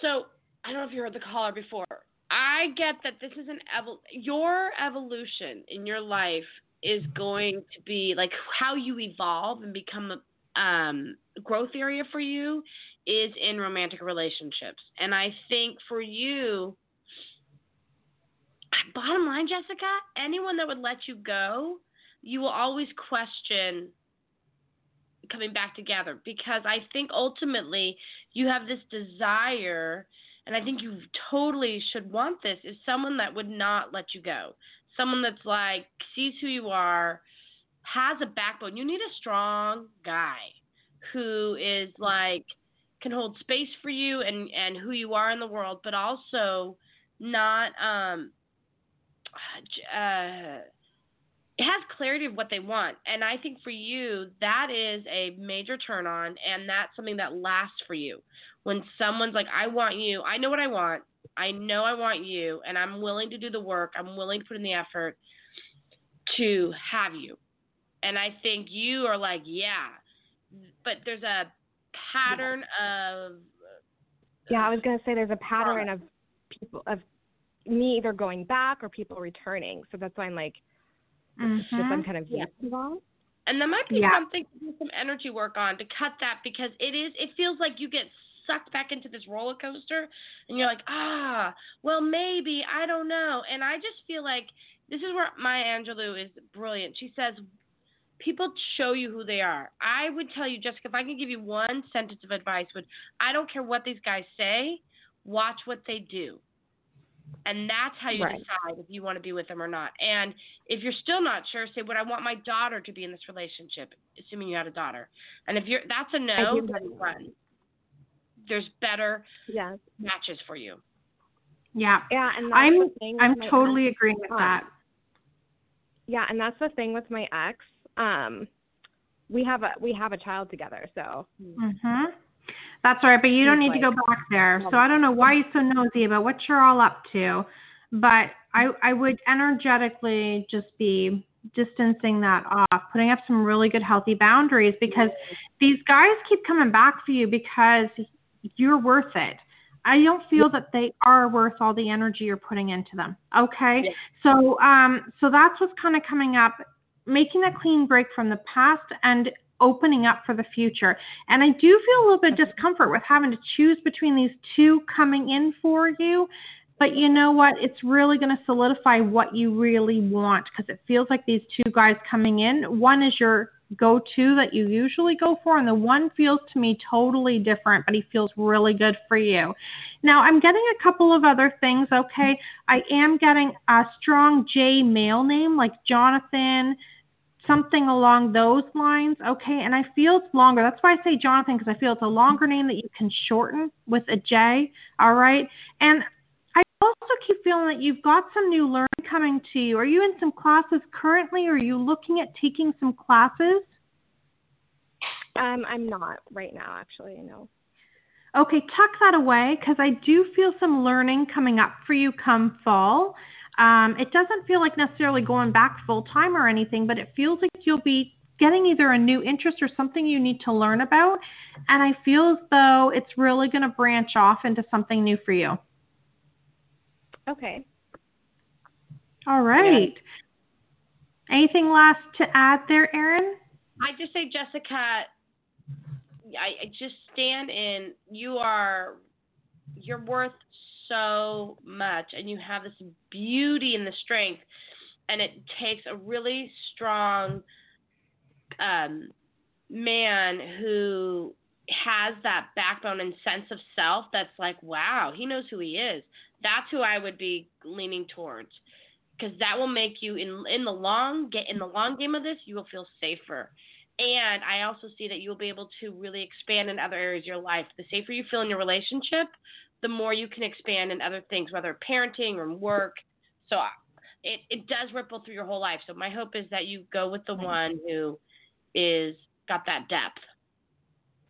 So I don't know if you heard the caller before. I get that this is an evol- your evolution in your life is going to be like how you evolve and become a um, growth area for you is in romantic relationships. And I think for you, bottom line, Jessica, anyone that would let you go, you will always question coming back together, because I think ultimately you have this desire, and I think you totally should want this, is someone that would not let you go. Someone that's like, sees who you are, has a backbone. You need a strong guy who is like, can hold space for you and, and who you are in the world, but also not, um, uh, it has clarity of what they want. And I think for you, that is a major turn on. And that's something that lasts for you. When someone's like, I want you, I know what I want. I know I want you. And I'm willing to do the work. I'm willing to put in the effort to have you. And I think you are like, yeah, but there's a pattern of. Yeah. I was going to say there's a pattern of people, of me either going back or people returning. So that's why I'm like, Mm-hmm. some kind of yeah. And there might be yeah. something to do some energy work on to cut that, because it is it feels like you get sucked back into this roller coaster and you're like, ah, well maybe, I don't know. And I just feel like this is where Maya Angelou is brilliant. She says people show you who they are. I would tell you, Jessica, if I can give you one sentence of advice, would I don't care what these guys say, watch what they do. And that's how you right. decide if you want to be with them or not. And if you're still not sure, say, would I want my daughter to be in this relationship, assuming you had a daughter? And if you're that's a no, then run. There's better yes. matches for you. Yeah. Yeah, and that's I'm, the thing I'm totally ex. agreeing with that. Yeah, and that's the thing with my ex. Um, we have a we have a child together, so mm-hmm. That's all right, but you don't need to go back there. So I don't know why you're so nosy about what you're all up to, but I, I would energetically just be distancing that off, putting up some really good healthy boundaries, because these guys keep coming back for you because you're worth it. I don't feel that they are worth all the energy you're putting into them. Okay. Yeah. So, um, so that's what's kind of coming up, making that clean break from the past and opening up for the future. And I do feel a little bit of discomfort with having to choose between these two coming in for you. But you know what? It's really going to solidify what you really want, because it feels like these two guys coming in, one is your go-to that you usually go for, and the one feels to me totally different, but he feels really good for you. Now, I'm getting a couple of other things, okay? I am getting a strong J male name, like Jonathan, something along those lines, okay? And I feel it's longer. That's why I say Jonathan, because I feel it's a longer name that you can shorten with a J, all right? And I also keep feeling that you've got some new learning coming to you. Are you in some classes currently, or are you looking at taking some classes? Um, I'm not right now, actually, no. Okay, tuck that away, because I do feel some learning coming up for you come fall. Um, it doesn't feel like necessarily going back full-time or anything, but it feels like you'll be getting either a new interest or something you need to learn about, and I feel as though it's really going to branch off into something new for you. Okay. All right. Yeah. Anything last to add there, Erin? I just say, Jessica, I, I just stand in. You are, you're worth so much, and you have this beauty and the strength, and it takes a really strong um, man who has that backbone and sense of self that's like, wow, he knows who he is. That's who I would be leaning towards, because that will make you in in the long get in the long game of this, you will feel safer. And I also see that you will be able to really expand in other areas of your life. The safer you feel in your relationship, the more you can expand in other things, whether parenting or work. So it it does ripple through your whole life. So my hope is that you go with the one who is got that depth.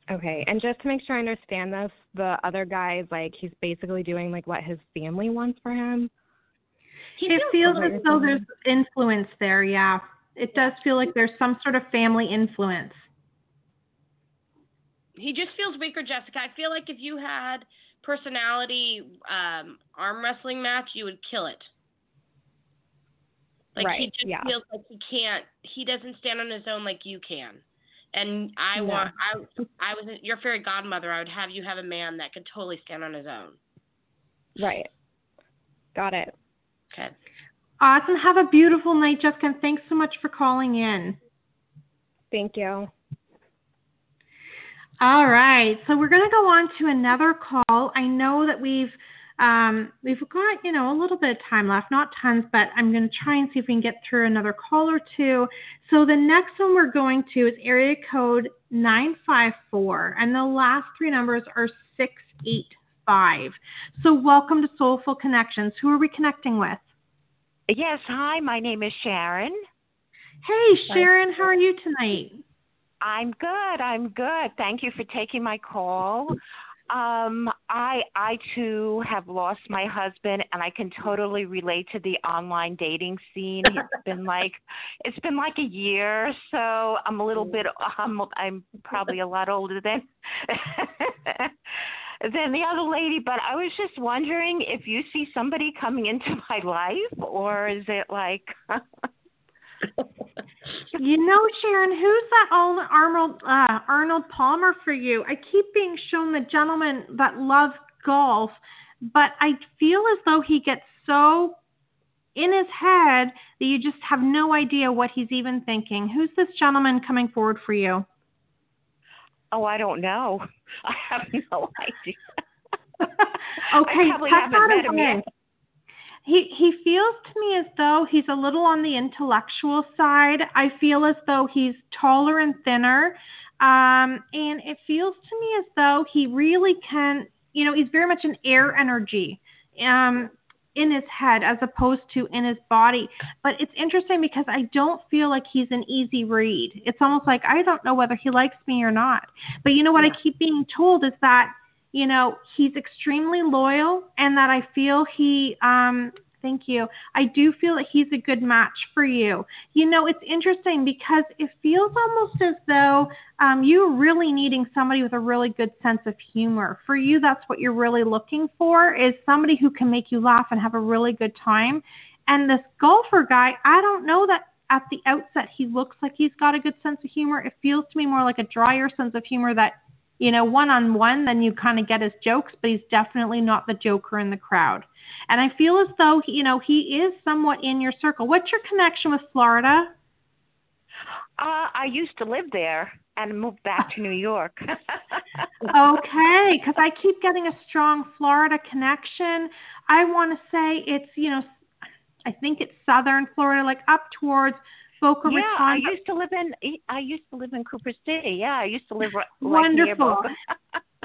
Okay, and just to make sure I understand this, the other guy is like, he's basically doing like what his family wants for him. He it feels as though there's influence there, yeah. It does feel like there's some sort of family influence. He just feels weaker, Jessica. I feel like if you had personality um, arm wrestling match, you would kill it. Like right, he just yeah. feels like he can't, he doesn't stand on his own like you can. And I want, I, I was your fairy godmother. I would have you have a man that could totally stand on his own. Right. Got it. Okay. Awesome. Have a beautiful night, Jessica. And thanks so much for calling in. Thank you. All right. So we're going to go on to another call. I know that we've, um, we've got, you know, a little bit of time left, not tons, but I'm going to try and see if we can get through another call or two. So the next one we're going to is area code nine five four, and the last three numbers are six eight five. So welcome to Soulful Connections. Who are we connecting with? Yes. Hi, my name is Sharon. Hey, Sharon, how are you tonight? I'm good. I'm good. Thank you for taking my call. Um, I, I too have lost my husband, and I can totally relate to the online dating scene. It's been like, it's been like a year, so I'm a little bit, I'm, I'm probably a lot older than, than the other lady, but I was just wondering if you see somebody coming into my life, or is it like... You know, Sharon, who's that old Arnold, uh, Arnold Palmer for you? I keep being shown the gentleman that loves golf, but I feel as though he gets so in his head that you just have no idea what he's even thinking. Who's this gentleman coming forward for you? Oh, I don't know. I have no idea. Okay, I probably haven't met him yet. He he feels to me as though he's a little on the intellectual side. I feel as though he's taller and thinner. Um, and it feels to me as though he really can, you know, he's very much an air energy um, in his head as opposed to in his body. But it's interesting because I don't feel like he's an easy read. It's almost like I don't know whether he likes me or not. But you know what yeah. I keep being told is that, you know, he's extremely loyal, and that I feel he um, thank you. I do feel that he's a good match for you. You know, it's interesting because it feels almost as though um, you're really needing somebody with a really good sense of humor. For you, that's what you're really looking for, is somebody who can make you laugh and have a really good time. And this golfer guy, I don't know that at the outset he looks like he's got a good sense of humor. It feels to me more like a drier sense of humor that, you know, one-on-one, then you kind of get his jokes, but he's definitely not the joker in the crowd. And I feel as though, you know, he is somewhat in your circle. What's your connection with Florida? Uh, I used to live there and moved back to New York. Okay, because I keep getting a strong Florida connection. I want to say it's, you know, I think it's southern Florida, like up towards Boca Raton. Yeah, I used to live in I used to live in Cooper City. Yeah, I used to live right wonderful. Near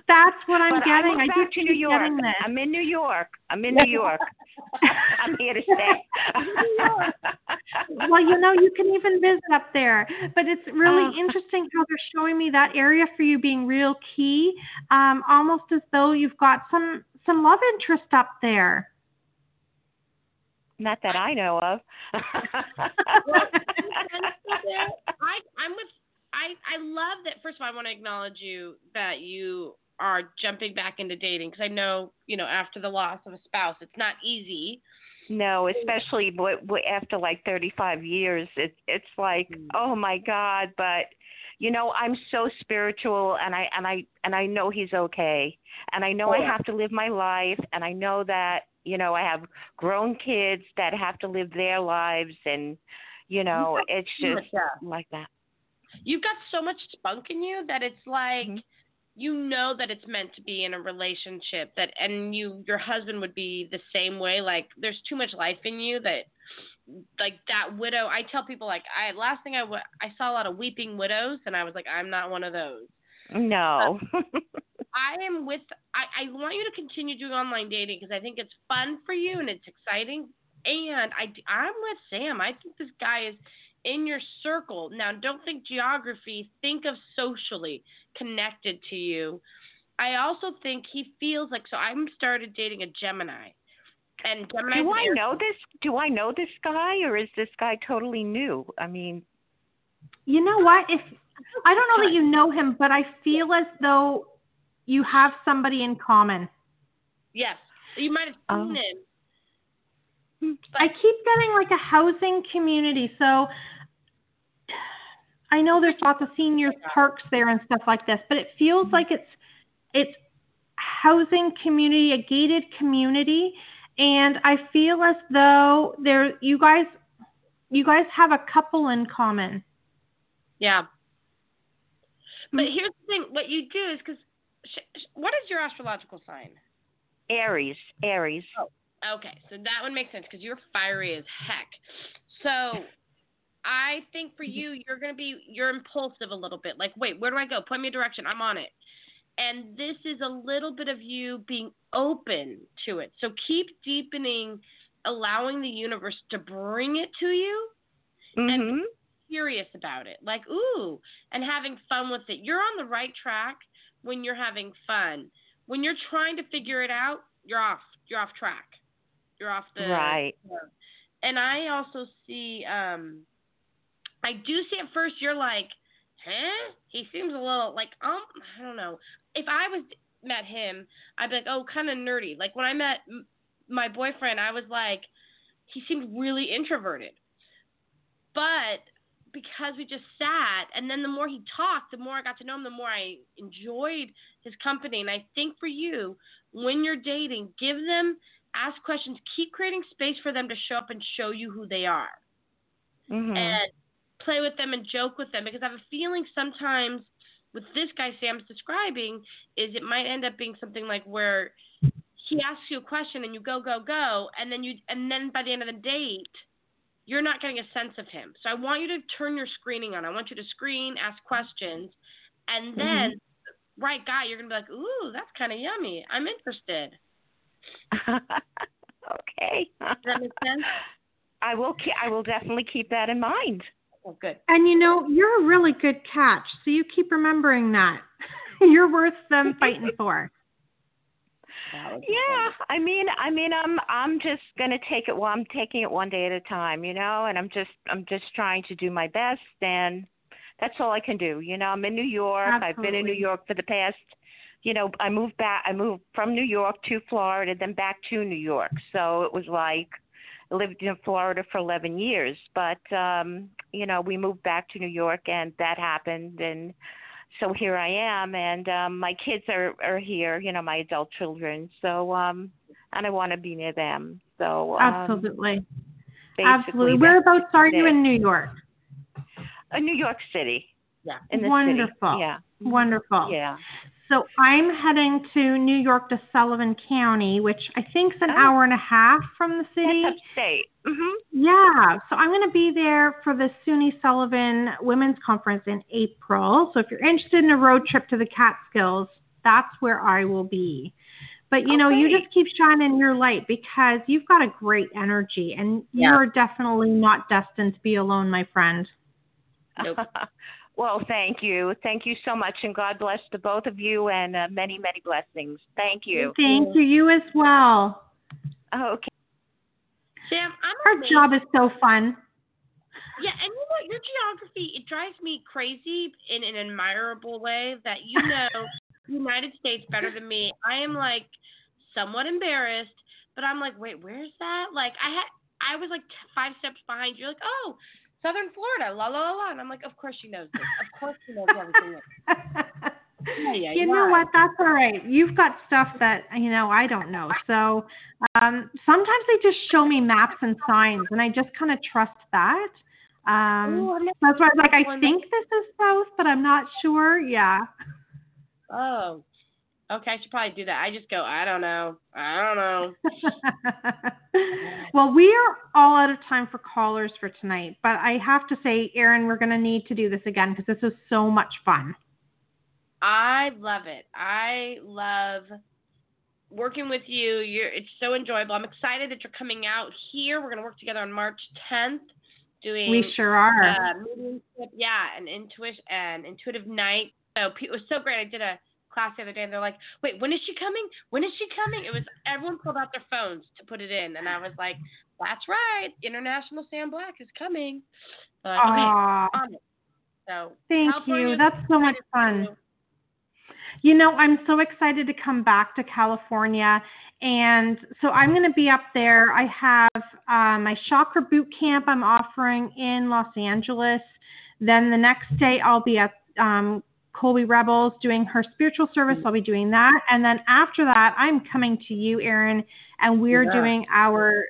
That's what I'm but getting. I, I back to New York. I'm in New York. I'm in New York. I'm here to stay. Well, you know, you can even visit up there. But it's really uh, interesting how they're showing me that area for you being real key, um, almost as though you've got some some love interest up there. Not that I know of. Well, I, I'm with, I, I love that. First of all, I want to acknowledge you that you are jumping back into dating, because I know, you know, after the loss of a spouse, it's not easy. No, especially after like thirty-five years. It, it's like, mm. oh, my God. But, you know, I'm so spiritual, and I and I, and I know he's okay. And I know oh, I yeah. have to live my life, and I know that, you know, I have grown kids that have to live their lives, and, you know, it's just like that. You've got so much spunk in you that it's like, mm-hmm. you know that it's meant to be in a relationship, that, and you, your husband would be the same way. Like, there's too much life in you that, like, that widow. I tell people, like, I last thing I, w- I saw a lot of weeping widows, and I was like, I'm not one of those. No. um, I am with, I, I want you to continue doing online dating, because I think it's fun for you and it's exciting. And I, I'm with Sam. I think this guy is in your circle. Now, don't think geography. Think of socially connected to you. I also think he feels like, so I'm started dating a Gemini. And Gemini. Do I know this? Do I know this guy, or is this guy totally new? I mean. You know what? If I don't know that you know him, but I feel as though you have somebody in common. Yes. You might have seen um, him. I keep getting like a housing community. So I know there's lots of senior parks there and stuff like this, but it feels like it's it's housing community, a gated community. And I feel as though there you guys you guys have a couple in common. Yeah. But here's the thing, what you do is, because what is your astrological sign? Aries. Aries. Oh, okay. So that one makes sense, because you're fiery as heck. So I think for you, you're going to be, you're impulsive a little bit. Like, wait, where do I go? Point me a direction. I'm on it. And this is a little bit of you being open to it. So keep deepening, allowing the universe to bring it to you. Mm-hmm. And curious about it, like, ooh, and having fun with it. You're on the right track when you're having fun. When you're trying to figure it out, you're off. You're off track. You're off the right. You know. And I also see, um, I do see at first you're like, huh? He seems a little like, um, I don't know. If I was met him, I'd be like, oh, kind of nerdy. Like when I met m- my boyfriend, I was like, he seemed really introverted, but because we just sat, and then the more he talked, the more I got to know him, the more I enjoyed his company. And I think for you, when you're dating, give them, ask questions, keep creating space for them to show up and show you who they are. Mm-hmm. And play with them and joke with them, because I have a feeling sometimes with this guy Sam's describing is it might end up being something like where he asks you a question and you go, go, go, and then you, and then by the end of the date, you're not getting a sense of him. So I want you to turn your screening on. I want you to screen, ask questions, and then, mm-hmm. right guy, you're going to be like, ooh, that's kind of yummy. I'm interested. Okay. Does that make sense? I will, ke- I will definitely keep that in mind. Oh, good. And, you know, you're a really good catch, so you keep remembering that. You're worth them fighting for. Yeah, I mean, I mean, I'm I'm just gonna take it. Well, I'm taking it one day at a time, you know. And I'm just I'm just trying to do my best, and that's all I can do, you know. I'm in New York. Absolutely. I've been in New York for the past, you know, I moved back. I moved from New York to Florida, then back to New York. So it was like I lived in Florida for eleven years, but um, you know, we moved back to New York, and that happened, and. So here I am, and um, my kids are, are here, you know, my adult children. So, um, and I want to be near them. So um, Absolutely. Absolutely. Whereabouts are you in New York? Uh, New York City. Yeah. In the Wonderful. City. Yeah. Wonderful. Yeah. So I'm heading to New York to Sullivan County, which I think is an oh. hour and a half from the city. That's upstate. Mm-hmm. Yeah. So I'm going to be there for the SUNY Sullivan Women's Conference in April. So if you're interested in a road trip to the Catskills, that's where I will be. But, you know, okay. you just keep shining your light because you've got a great energy, and yeah. you're definitely not destined to be alone, my friend. Nope. Well, thank you. Thank you so much. And God bless the both of you, and uh, many, many blessings. Thank you. Thank you. You as well. Okay. Sam, I'm Our amazed. job is so fun. Yeah, and you know, your geography, it drives me crazy in an admirable way that you know the United States better than me. I am, like, somewhat embarrassed, but I'm like, wait, where's that? Like, I had, I was, like, five steps behind you. Like, oh, Southern Florida, la, la, la, la. And I'm like, of course she knows this. Of course she knows everything. yeah, yeah, you yeah. know what? That's all right. You've got stuff that, you know, I don't know. So um, sometimes they just show me maps and signs, and I just kind of trust that. Um, Ooh, that's why I was like, I think this is south, but I'm not sure. Yeah. Oh, okay. I should probably do that. I just go, I don't know. I don't know. Well, we are all out of time for callers for tonight, but I have to say, Erin, we're going to need to do this again because this was so much fun. I love it. I love working with you. You're, it's so enjoyable. I'm excited that you're coming out here. We're going to work together on March tenth. Doing, we sure are. Uh, yeah, an, intuit- an intuitive night. So it was so great. I did a class the other day, and they're like, wait, when is she coming? When is she coming? It was everyone pulled out their phones to put it in, and I was like, that's right. International Sam Black is coming. But, Aww. Okay, on it. So, Thank California, you. That's so much fun. You know, I'm so excited to come back to California. And so I'm going to be up there. I have uh, my chakra boot camp I'm offering in Los Angeles. Then the next day I'll be at um, Colby Rebels doing her spiritual service. I'll be doing that. And then after that, I'm coming to you, Erin, and we're yeah. doing our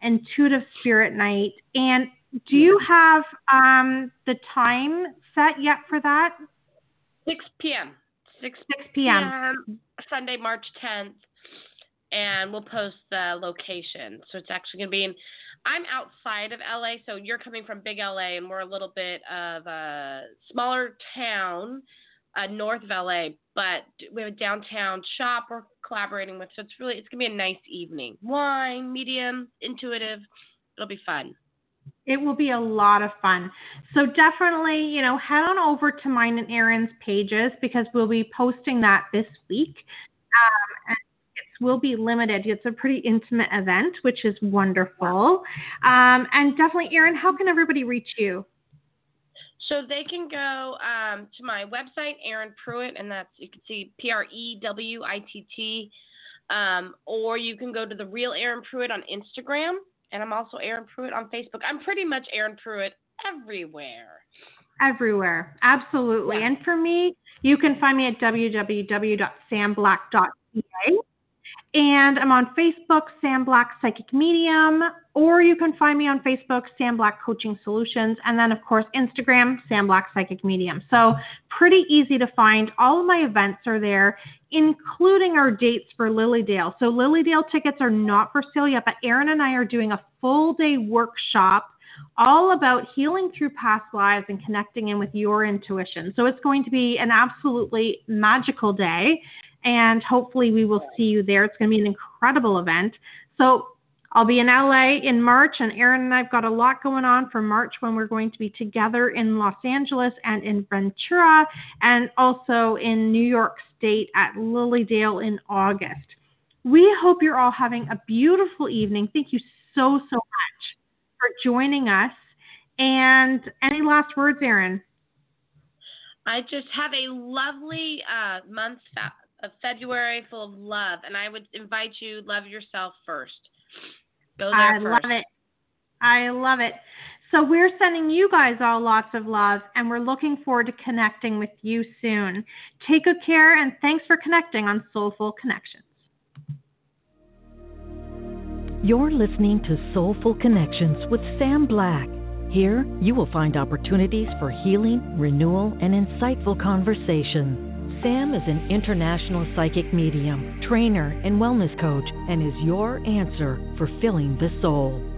intuitive spirit night. And do you have um, the time set yet for that? six p.m. six p.m. Sunday, March tenth, and we'll post the location. So it's actually going to be in – I'm outside of L A, so you're coming from big L A, and we're a little bit of a smaller town uh, north of L A, but we have a downtown shop we're collaborating with. So it's really – it's going to be a nice evening. Wine, medium, intuitive. It'll be fun. It will be a lot of fun. So definitely, you know, head on over to mine and Erin's pages because we'll be posting that this week. Um, and it will be limited. It's a pretty intimate event, which is wonderful. Um, and definitely, Erin, how can everybody reach you? So they can go um, to my website, Erin Prewitt, and that's, you can see P R E W I T T. Um, or you can go to The Real Erin Prewitt on Instagram. And I'm also Erin Prewitt on Facebook. I'm pretty much Erin Prewitt everywhere. Everywhere. Absolutely. Yeah. And for me, you can find me at w w w dot sam black dot c a. And I'm on Facebook, Sam Black Psychic Medium. Or you can find me on Facebook, Sam Black Coaching Solutions. And then, of course, Instagram, Sam Black Psychic Medium. So pretty easy to find. All of my events are there, including our dates for Lily Dale. So Lily Dale tickets are not for sale yet, but Erin and I are doing a full-day workshop all about healing through past lives and connecting in with your intuition. So it's going to be an absolutely magical day, and hopefully we will see you there. It's going to be an incredible event. So I'll be in L A in March, and Erin and I've got a lot going on for March when we're going to be together in Los Angeles and in Ventura, and also in New York State at Lily Dale in August. We hope you're all having a beautiful evening. Thank you so, so much for joining us. And any last words, Erin? I just have a lovely uh, month of February full of love. And I would invite you, love yourself first. Go there I first. love it. I love it. So we're sending you guys all lots of love, and we're looking forward to connecting with you soon. Take good care, and thanks for connecting on Soulful Connections. You're listening to Soulful Connections with Sam Black. Here, you will find opportunities for healing, renewal, and insightful conversation. Sam is an international psychic medium, trainer, and wellness coach, and is your answer for filling the soul.